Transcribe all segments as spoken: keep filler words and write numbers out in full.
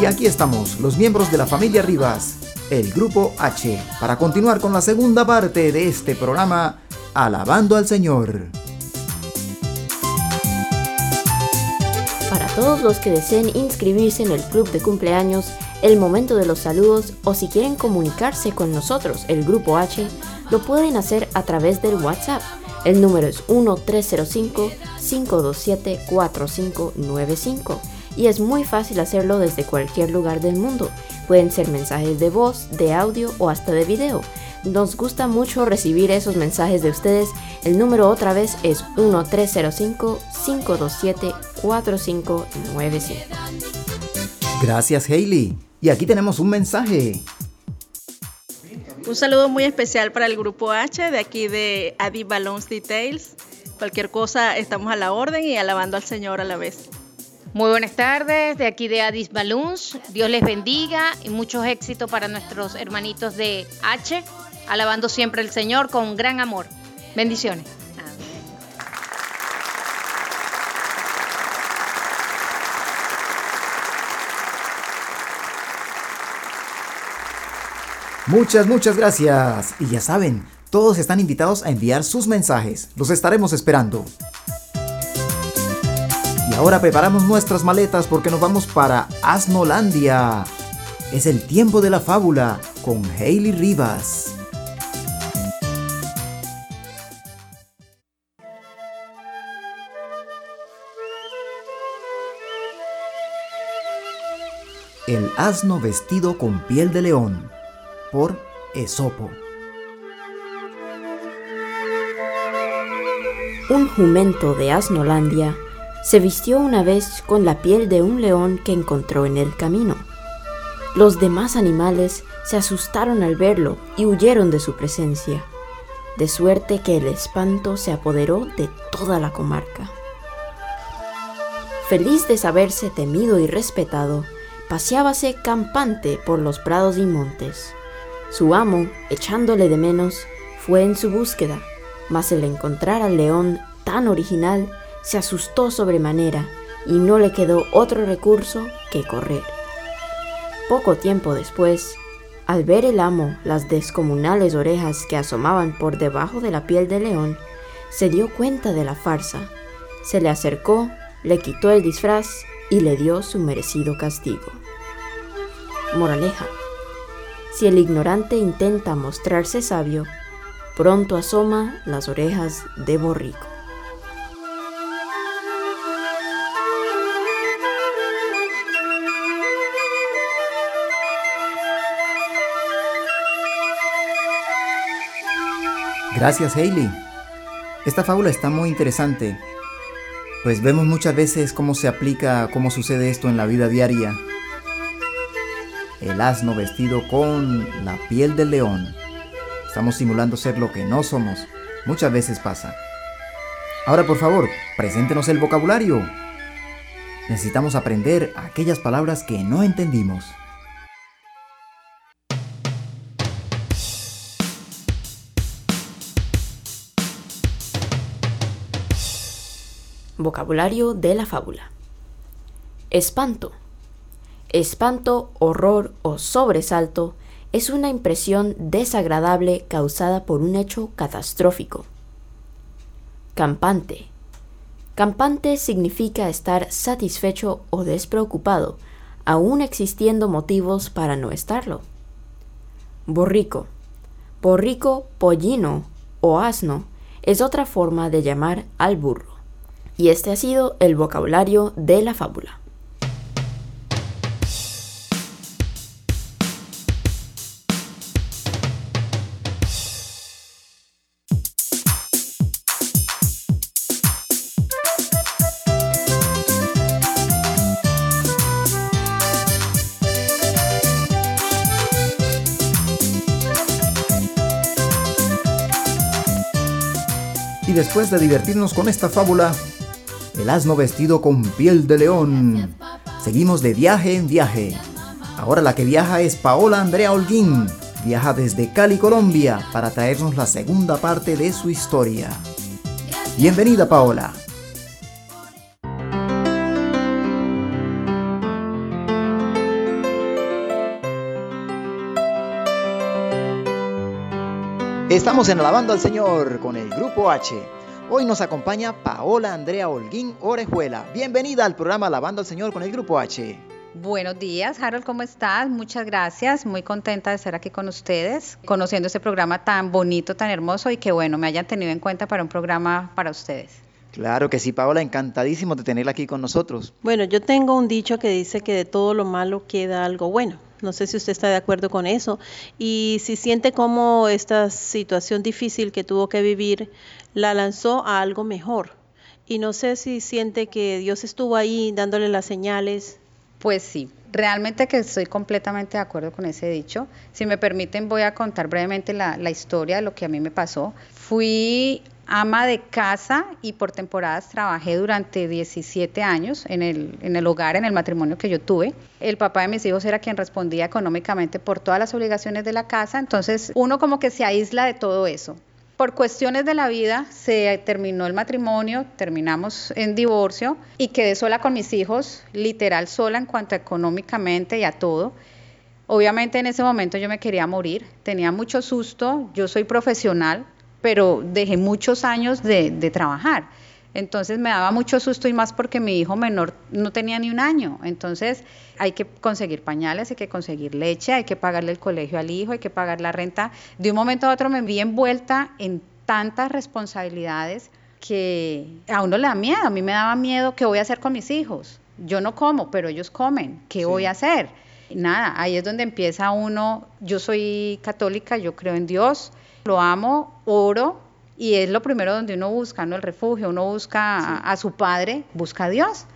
Y aquí estamos, los miembros de la familia Rivas, el Grupo H, para continuar con la segunda parte de este programa, Alabando al Señor. Para todos los que deseen inscribirse en el club de cumpleaños, el momento de los saludos, o si quieren comunicarse con nosotros, el Grupo H, lo pueden hacer a través del WhatsApp. El número es uno tres cero cinco, cinco dos siete, cuatro cinco nueve cinco y es muy fácil hacerlo desde cualquier lugar del mundo. Pueden ser mensajes de voz, de audio o hasta de video. Nos gusta mucho recibir esos mensajes de ustedes. El número otra vez es uno tres cero cinco, cinco dos siete, cuatro cinco nueve cinco. Gracias, Hailey. Y aquí tenemos un mensaje. Un saludo muy especial para el Grupo H de aquí de Adi Balloons Details. Cualquier cosa estamos a la orden y alabando al Señor a la vez. Muy buenas tardes de aquí de Adi Balloons. Dios les bendiga y muchos éxitos para nuestros hermanitos de H. Alabando siempre al Señor con gran amor. Bendiciones. Muchas, muchas gracias. Y ya saben, todos están invitados a enviar sus mensajes. Los estaremos esperando. Y ahora preparamos nuestras maletas porque nos vamos para Asnolandia. Es el tiempo de la fábula con Hailey Rivas. El asno vestido con piel de león, por Esopo. Un jumento de Asnolandia se vistió una vez con la piel de un león que encontró en el camino. Los demás animales se asustaron al verlo y huyeron de su presencia, de suerte que el espanto se apoderó de toda la comarca. Feliz de saberse temido y respetado, paseábase campante por los prados y montes. Su amo, echándole de menos, fue en su búsqueda, mas el encontrar al león tan original se asustó sobremanera y no le quedó otro recurso que correr. Poco tiempo después, al ver el amo las descomunales orejas que asomaban por debajo de la piel del león, se dio cuenta de la farsa, se le acercó, le quitó el disfraz y le dio su merecido castigo. Moraleja: si el ignorante intenta mostrarse sabio, pronto asoma las orejas de borrico. Gracias, Hailey. Esta fábula está muy interesante. Pues vemos muchas veces cómo se aplica, cómo sucede esto en la vida diaria. El asno vestido con la piel del león. Estamos simulando ser lo que no somos. Muchas veces pasa. Ahora, por favor, preséntenos el vocabulario. Necesitamos aprender aquellas palabras que no entendimos. Vocabulario de la fábula. Espanto. Espanto, horror o sobresalto es una impresión desagradable causada por un hecho catastrófico. Campante. Campante significa estar satisfecho o despreocupado, aún existiendo motivos para no estarlo. Borrico. Borrico, pollino o asno es otra forma de llamar al burro. Y este ha sido el vocabulario de la fábula. Y después de divertirnos con esta fábula, el asno vestido con piel de león, seguimos de viaje en viaje. Ahora la que viaja es Paola Andrea Holguín. Viaja desde Cali, Colombia, para traernos la segunda parte de su historia. Bienvenida, Paola. Estamos en Alabando al Señor con el Grupo H. Hoy nos acompaña Paola Andrea Holguín Orejuela. Bienvenida al programa Alabando al Señor con el Grupo H. Buenos días, Harold, ¿cómo estás? Muchas gracias, muy contenta de estar aquí con ustedes, conociendo este programa tan bonito, tan hermoso y que bueno, me hayan tenido en cuenta para un programa para ustedes. Claro que sí, Paola, encantadísimo de tenerla aquí con nosotros. Bueno, yo tengo un dicho que dice que de todo lo malo queda algo bueno. No sé si usted está de acuerdo con eso. Y si siente como esta situación difícil que tuvo que vivir la lanzó a algo mejor. Y no sé si siente que Dios estuvo ahí dándole las señales. Pues sí, realmente que estoy completamente de acuerdo con ese dicho. Si me permiten, voy a contar brevemente la, la historia de lo que a mí me pasó. Fui ama de casa y por temporadas trabajé durante diecisiete años en el, en el hogar, en el matrimonio que yo tuve. El papá de mis hijos era quien respondía económicamente por todas las obligaciones de la casa, entonces uno como que se aísla de todo eso. Por cuestiones de la vida se terminó el matrimonio, terminamos en divorcio y quedé sola con mis hijos, literal sola en cuanto a económicamente y a todo. Obviamente en ese momento yo me quería morir, tenía mucho susto, yo soy profesional, pero dejé muchos años de, de trabajar, entonces me daba mucho susto y más porque mi hijo menor no tenía ni un año, entonces hay que conseguir pañales, hay que conseguir leche, hay que pagarle el colegio al hijo, hay que pagar la renta. De un momento a otro me vi envuelta en tantas responsabilidades que a uno le da miedo, a mí me daba miedo, ¿qué voy a hacer con mis hijos? Yo no como, pero ellos comen, ¿qué sí. voy a hacer? Nada, ahí es donde empieza uno, yo soy católica, yo creo en Dios, lo amo, oro y es lo primero donde uno busca, ¿no? El refugio, uno busca sí. a, a su padre, busca a Dios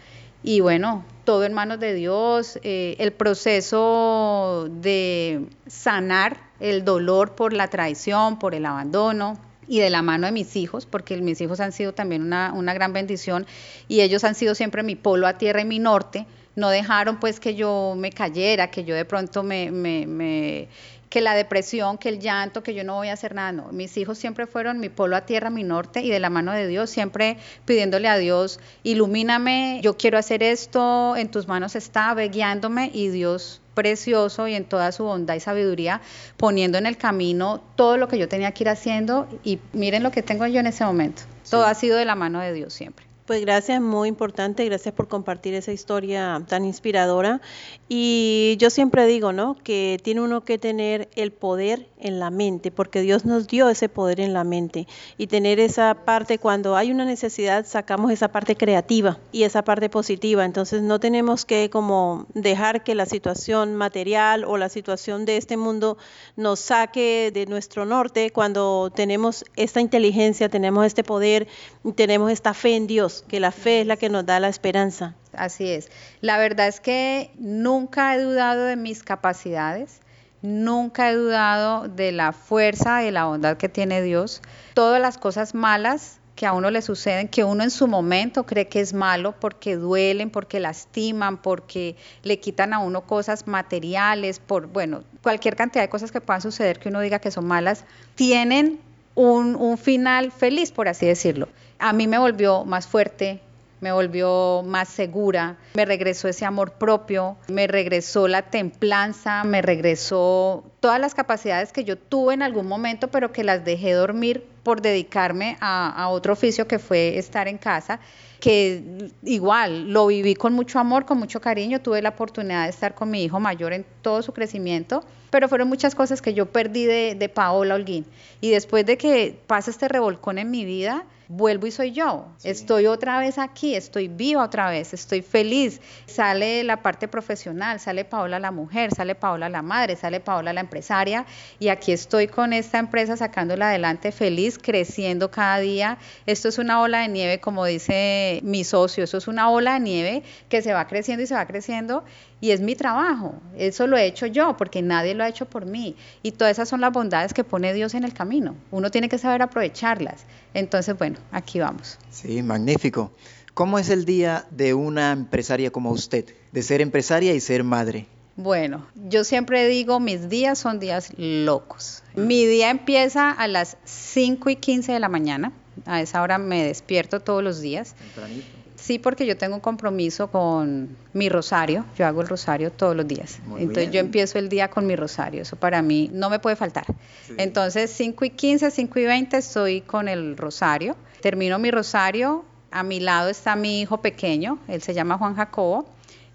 y bueno, todo en manos de Dios, eh, el proceso de sanar el dolor por la traición, por el abandono y de la mano de mis hijos, porque mis hijos han sido también una, una gran bendición y ellos han sido siempre mi polo a tierra y mi norte, no dejaron pues que yo me cayera, que yo de pronto me... me, me que la depresión, que el llanto, que yo no voy a hacer nada, no. Mis hijos siempre fueron mi polo a tierra, mi norte, y de la mano de Dios, siempre pidiéndole a Dios, ilumíname, yo quiero hacer esto, en tus manos está, ve guiándome, y Dios precioso y en toda su bondad y sabiduría, poniendo en el camino todo lo que yo tenía que ir haciendo, y miren lo que tengo yo en ese momento. Sí. Todo ha sido de la mano de Dios siempre. Pues gracias, muy importante, gracias por compartir esa historia tan inspiradora y yo siempre digo, ¿no?, que tiene uno que tener el poder en la mente, porque Dios nos dio ese poder en la mente y tener esa parte, cuando hay una necesidad sacamos esa parte creativa y esa parte positiva, entonces no tenemos que como dejar que la situación material o la situación de este mundo nos saque de nuestro norte, cuando tenemos esta inteligencia, tenemos este poder, tenemos esta fe en Dios, que la fe es la que nos da la esperanza. Así es. La verdad es que nunca he dudado de mis capacidades, nunca he dudado de la fuerza y la bondad que tiene Dios. Todas las cosas malas que a uno le suceden, que uno en su momento cree que es malo porque duelen, porque lastiman, porque le quitan a uno cosas materiales, por bueno, cualquier cantidad de cosas que puedan suceder que uno diga que son malas, tienen Un, un final feliz, por así decirlo. A mí me volvió más fuerte, me volvió más segura, me regresó ese amor propio, me regresó la templanza, me regresó todas las capacidades que yo tuve en algún momento, pero que las dejé dormir por dedicarme a, a otro oficio que fue estar en casa, que igual lo viví con mucho amor, con mucho cariño, tuve la oportunidad de estar con mi hijo mayor en todo su crecimiento, pero fueron muchas cosas que yo perdí de, de Paola Holguín, y después de que pasa este revolcón en mi vida, vuelvo y soy yo, sí. estoy otra vez aquí, estoy viva otra vez, estoy feliz, sale la parte profesional, sale Paola la mujer, sale Paola la madre, sale Paola la empresaria, y aquí estoy con esta empresa sacándola adelante feliz, creciendo cada día, esto es una ola de nieve, como dice mi socio, eso es una ola de nieve que se va creciendo y se va creciendo, y es mi trabajo, eso lo he hecho yo, porque nadie lo ha hecho por mí, y todas esas son las bondades que pone Dios en el camino, uno tiene que saber aprovecharlas, entonces bueno, aquí vamos. Sí, magnífico. ¿Cómo es el día de una empresaria como usted, de ser empresaria y ser madre? Bueno, yo siempre digo, mis días son días locos. Mi día empieza a las cinco y quince de la mañana, a esa hora me despierto todos los días. Tempranito. Sí, porque yo tengo un compromiso con mi rosario. Yo hago el rosario todos los días. Muy Entonces bien. Yo empiezo el día con mi rosario. Eso para mí no me puede faltar. Sí. Entonces cinco y quince, cinco y veinte estoy con el rosario. Termino mi rosario. A mi lado está mi hijo pequeño. Él se llama Juan Jacobo.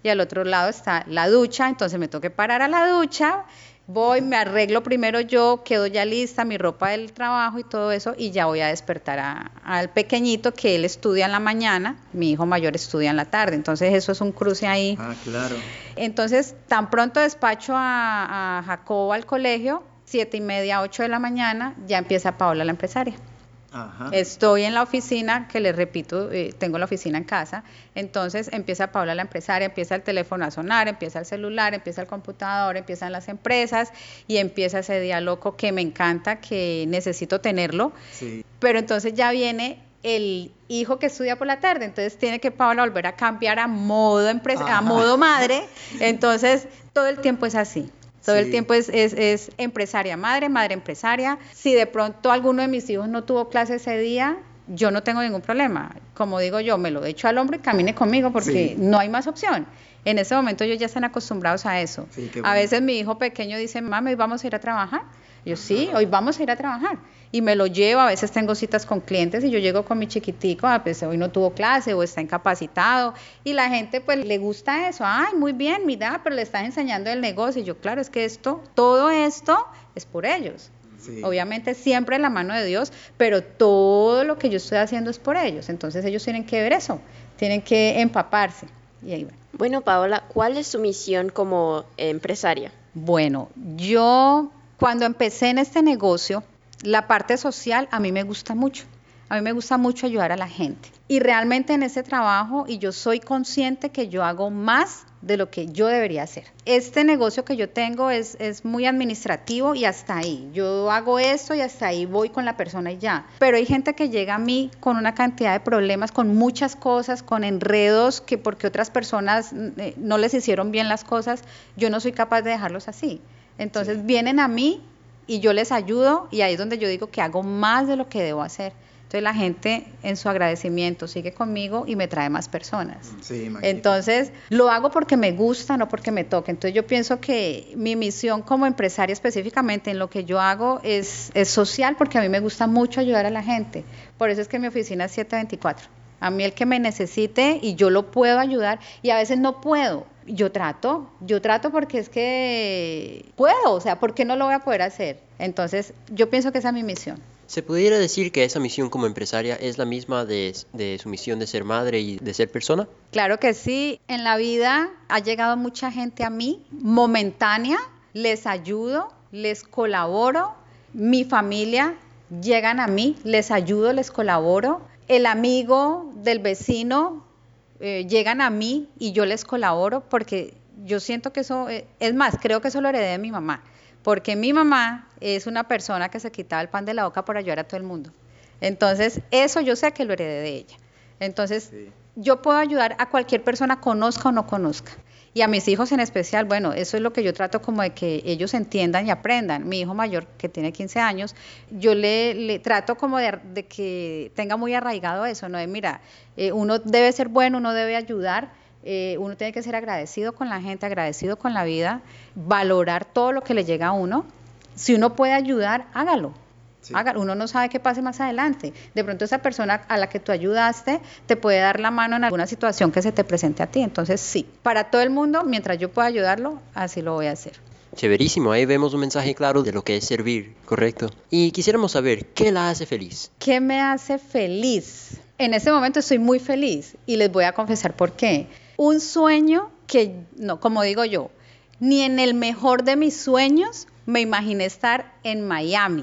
Y al otro lado está la ducha. Entonces me tengo que parar a la ducha. Voy, me arreglo primero yo, quedo ya lista, mi ropa del trabajo y todo eso, y ya voy a despertar a, al pequeñito, que él estudia en la mañana, mi hijo mayor estudia en la tarde, entonces eso es un cruce ahí. Ah, claro. Entonces, tan pronto despacho a, a Jacobo al colegio, siete y media, ocho de la mañana, ya empieza Paola la empresaria. Ajá. Estoy en la oficina, que les repito, eh, tengo la oficina en casa, entonces empieza Paola la empresaria, empieza el teléfono a sonar, empieza el celular, empieza el computador, empiezan las empresas y empieza ese día loco que me encanta, que necesito tenerlo, sí. Pero entonces ya viene el hijo que estudia por la tarde, entonces tiene que Paola volver a cambiar a modo, empres- a modo madre, entonces todo el tiempo es así. Todo sí. el tiempo es, es, es empresaria madre, madre empresaria. Si de pronto alguno de mis hijos no tuvo clase ese día, yo no tengo ningún problema. Como digo yo, me lo echo al hombro y camine conmigo porque sí. no hay más opción. En ese momento ellos ya están acostumbrados a eso. Sí, a veces mi hijo pequeño dice, mami, ¿hoy vamos a ir a trabajar? Yo, sí, hoy vamos a ir a trabajar. Y me lo llevo, a veces tengo citas con clientes y yo llego con mi chiquitico, ah, pues hoy no tuvo clase o está incapacitado. Y la gente pues le gusta eso. Ay, muy bien, mira, pero le estás enseñando el negocio. Y yo, claro, es que esto, todo esto es por ellos. Sí. Obviamente siempre en la mano de Dios, pero todo lo que yo estoy haciendo es por ellos. Entonces ellos tienen que ver eso, tienen que empaparse. Y ahí va. Bueno, Paola, ¿cuál es su misión como empresaria? Bueno, yo... Cuando empecé en este negocio, la parte social a mí me gusta mucho. A mí me gusta mucho ayudar a la gente. Y realmente en ese trabajo, y yo soy consciente que yo hago más de lo que yo debería hacer. Este negocio que yo tengo es, es muy administrativo y hasta ahí. Yo hago esto y hasta ahí voy con la persona y ya. Pero hay gente que llega a mí con una cantidad de problemas, con muchas cosas, con enredos, que porque otras personas no les hicieron bien las cosas, yo no soy capaz de dejarlos así. Entonces sí. vienen a mí y yo les ayudo y ahí es donde yo digo que hago más de lo que debo hacer. Entonces la gente en su agradecimiento sigue conmigo y me trae más personas. Sí, entonces lo hago porque me gusta, no porque me toque. Entonces yo pienso que mi misión como empresaria específicamente en lo que yo hago es, es social porque a mí me gusta mucho ayudar a la gente. Por eso es que mi oficina es siete veinticuatro. A mí el que me necesite y yo lo puedo ayudar y a veces no puedo. Yo trato, yo trato porque es que puedo, o sea, ¿por qué no lo voy a poder hacer? Entonces, yo pienso que esa es mi misión. ¿Se pudiera decir que esa misión como empresaria es la misma de, de su misión de ser madre y de ser persona? Claro que sí. En la vida ha llegado mucha gente a mí, momentánea, les ayudo, les colaboro, mi familia llegan a mí, les ayudo, les colaboro, el amigo del vecino... Eh, llegan a mí y yo les colaboro porque yo siento que eso, eh, es más, creo que eso lo heredé de mi mamá, porque mi mamá es una persona que se quitaba el pan de la boca por ayudar a todo el mundo. Entonces, eso yo sé que lo heredé de ella. Entonces, sí. yo puedo ayudar a cualquier persona, conozca o no conozca. Y a mis hijos en especial, bueno, eso es lo que yo trato como de que ellos entiendan y aprendan. Mi hijo mayor, que tiene quince años, yo le, le trato como de, de que tenga muy arraigado eso, ¿no? De, mira, eh, uno debe ser bueno, uno debe ayudar, eh, uno tiene que ser agradecido con la gente, agradecido con la vida, valorar todo lo que le llega a uno. Si uno puede ayudar, hágalo. Sí. Uno no sabe qué pase más adelante. De pronto esa persona a la que tú ayudaste te puede dar la mano en alguna situación que se te presente a ti. Entonces sí, para todo el mundo, mientras yo pueda ayudarlo, así lo voy a hacer. Chéverísimo, ahí vemos un mensaje claro de lo que es servir, correcto. Y quisiéramos saber, ¿qué la hace feliz? ¿Qué me hace feliz? En este momento estoy muy feliz y les voy a confesar por qué. Un sueño que, no, como digo yo, ni en el mejor de mis sueños me imaginé estar en Miami.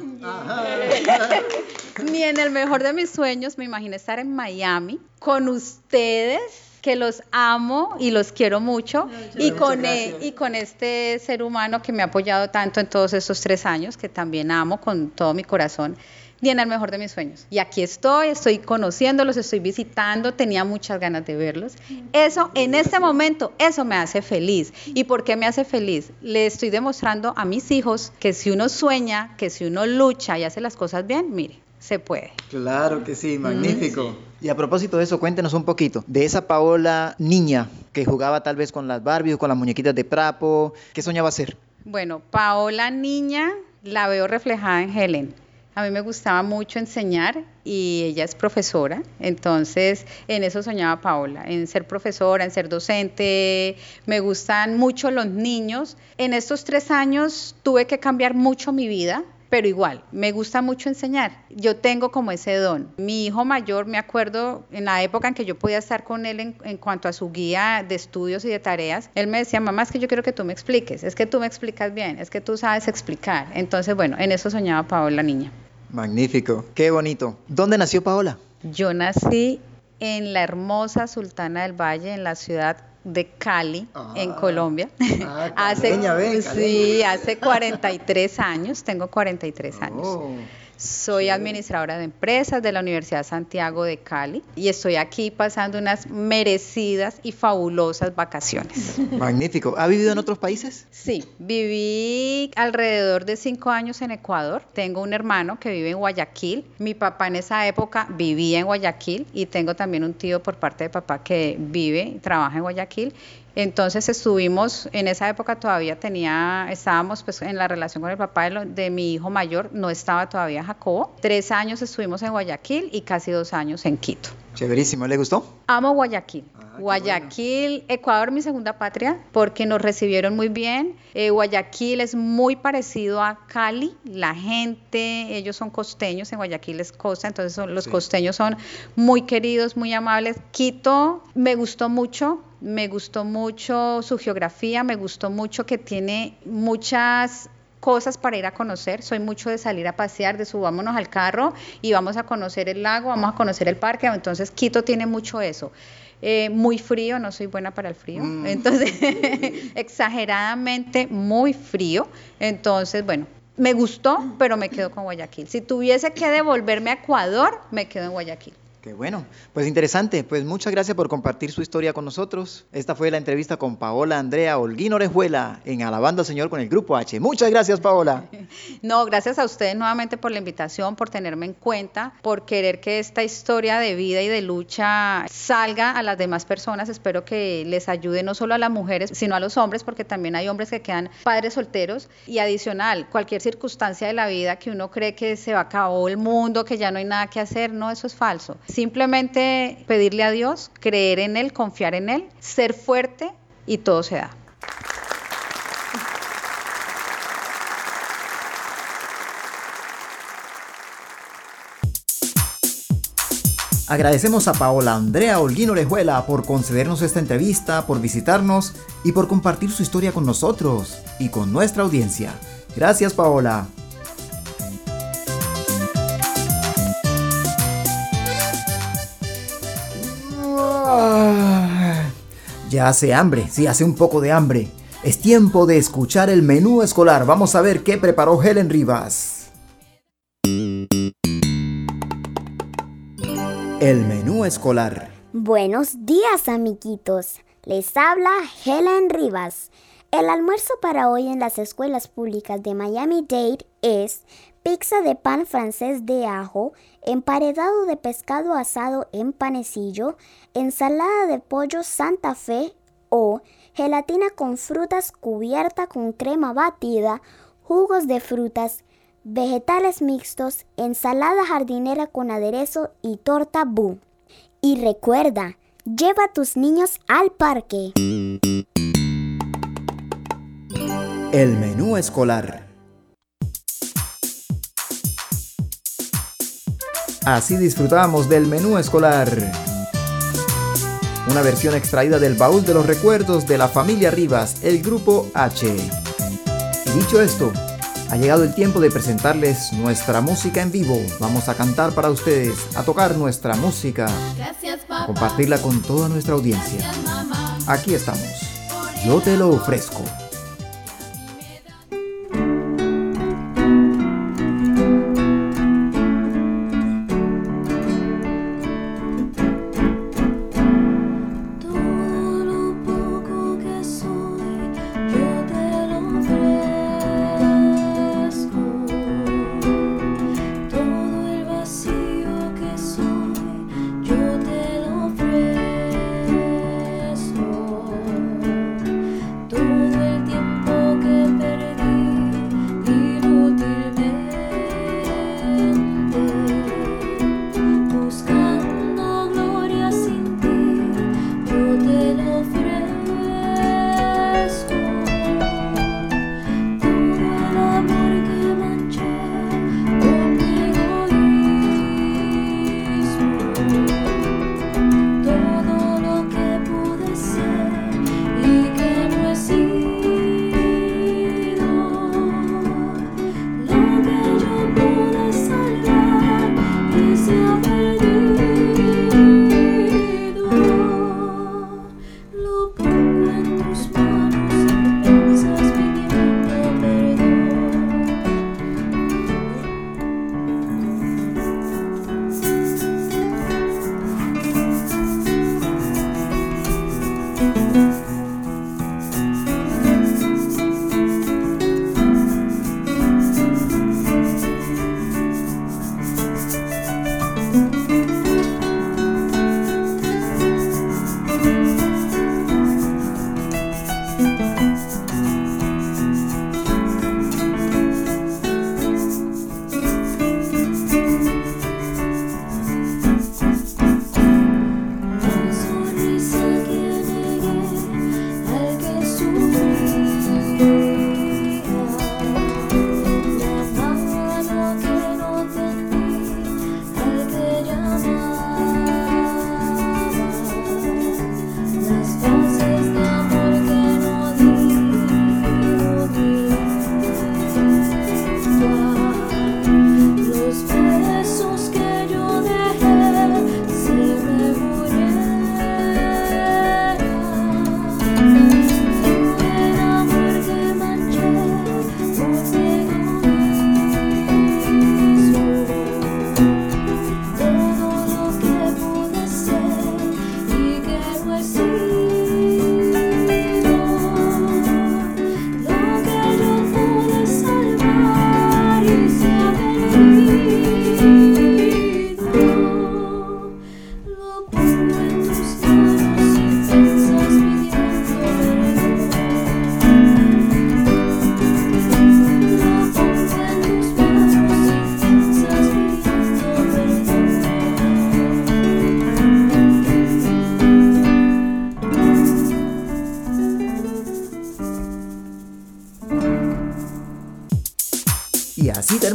Ni en el mejor de mis sueños me imaginé estar en Miami con ustedes, que los amo y los quiero mucho, no, y, con e, y con este ser humano que me ha apoyado tanto en todos estos tres años, que también amo con todo mi corazón. Ni en el mejor de mis sueños. Y aquí estoy, estoy conociéndolos, estoy visitando, tenía muchas ganas de verlos. Eso, en este momento, eso me hace feliz. ¿Y por qué me hace feliz? Le estoy demostrando a mis hijos que si uno sueña, que si uno lucha y hace las cosas bien, mire, se puede. Claro que sí, magnífico. Mm, sí. Y a propósito de eso, cuéntenos un poquito de esa Paola niña que jugaba tal vez con las Barbies o con las muñequitas de trapo. ¿Qué soñaba hacer? Bueno, Paola niña la veo reflejada en Helen. A mí me gustaba mucho enseñar y ella es profesora, entonces en eso soñaba Paola, en ser profesora, en ser docente. Me gustan mucho los niños. En estos tres años tuve que cambiar mucho mi vida, pero igual, me gusta mucho enseñar. Yo tengo como ese don. Mi hijo mayor, me acuerdo, en la época en que yo podía estar con él en, en cuanto a su guía de estudios y de tareas, él me decía, mamá, es que yo quiero que tú me expliques, es que tú me explicas bien, es que tú sabes explicar. Entonces, bueno, en eso soñaba Paola niña. Magnífico, qué bonito. ¿Dónde nació Paola? Yo nací en la hermosa Sultana del Valle, en la ciudad de Cali, ah, en Colombia. Ah, hace, caleña, ven, sí, hace cuarenta y tres años, tengo cuarenta y tres años. Oh, Soy sí. administradora de empresas de la Universidad de Santiago de Cali y estoy aquí pasando unas merecidas y fabulosas vacaciones. Magnífico. ¿Ha vivido en otros países? Sí, viví alrededor de cinco años en Ecuador. Tengo un hermano que vive en Guayaquil. Mi papá en esa época vivía en Guayaquil y tengo también un tío por parte de papá que vive y trabaja en Guayaquil. Entonces estuvimos, en esa época todavía tenía, estábamos pues en la relación con el papá de, lo, de mi hijo mayor, no estaba todavía Jacobo. Tres años estuvimos en Guayaquil y casi dos años en Quito. Chéverísimo, ¿le gustó? Amo Guayaquil. Ah, Guayaquil, bueno. Ecuador, mi segunda patria, porque nos recibieron muy bien. Eh, Guayaquil es muy parecido a Cali, la gente, ellos son costeños, en Guayaquil es costa, entonces son, los sí. costeños son muy queridos, muy amables. Quito me gustó mucho, me gustó mucho su geografía, me gustó mucho que tiene muchas cosas para ir a conocer. Soy mucho de salir a pasear, de subámonos al carro y vamos a conocer el lago, vamos a conocer el parque. Entonces Quito tiene mucho eso. Eh, muy frío, no soy buena para el frío, mm. entonces exageradamente muy frío. Entonces, bueno, me gustó, pero me quedo con Guayaquil. Si tuviese que devolverme a Ecuador, me quedo en Guayaquil. Qué bueno, pues interesante, pues muchas gracias por compartir su historia con nosotros. Esta fue la entrevista con Paola Andrea Holguín Orejuela en Alabando al Señor con el Grupo H. Muchas gracias, Paola. No, gracias a ustedes nuevamente por la invitación, por tenerme en cuenta, por querer que esta historia de vida y de lucha salga a las demás personas. Espero que les ayude no solo a las mujeres, sino a los hombres, porque también hay hombres que quedan padres solteros y adicional, cualquier circunstancia de la vida que uno cree que se acabó el mundo, que ya no hay nada que hacer, no, eso es falso. Simplemente pedirle a Dios, creer en Él, confiar en Él, ser fuerte y todo se da. Agradecemos a Paola Andrea Holguín Orejuela por concedernos esta entrevista, por visitarnos y por compartir su historia con nosotros y con nuestra audiencia. Gracias, Paola. Ya hace hambre, sí, hace un poco de hambre. Es tiempo de escuchar el menú escolar. Vamos a ver qué preparó Helen Rivas. El menú escolar. Buenos días, amiguitos. Les habla Helen Rivas. El almuerzo para hoy en las escuelas públicas de Miami-Dade es pizza de pan francés de ajo, emparedado de pescado asado en panecillo, ensalada de pollo Santa Fe o gelatina con frutas cubierta con crema batida, jugos de frutas, vegetales mixtos, ensalada jardinera con aderezo y torta bú. Y recuerda, lleva a tus niños al parque. El menú escolar. Así disfrutamos del menú escolar. Una versión extraída del baúl de los recuerdos de la familia Rivas, el Grupo H. Y dicho esto, ha llegado el tiempo de presentarles nuestra música en vivo. Vamos a cantar para ustedes, a tocar nuestra música, a compartirla con toda nuestra audiencia. Aquí estamos. Yo te lo ofrezco. Todo el vacío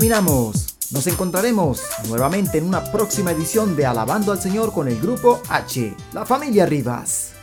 terminamos. Nos encontraremos nuevamente en una próxima edición de Alabando al Señor con el Grupo H, la familia Rivas.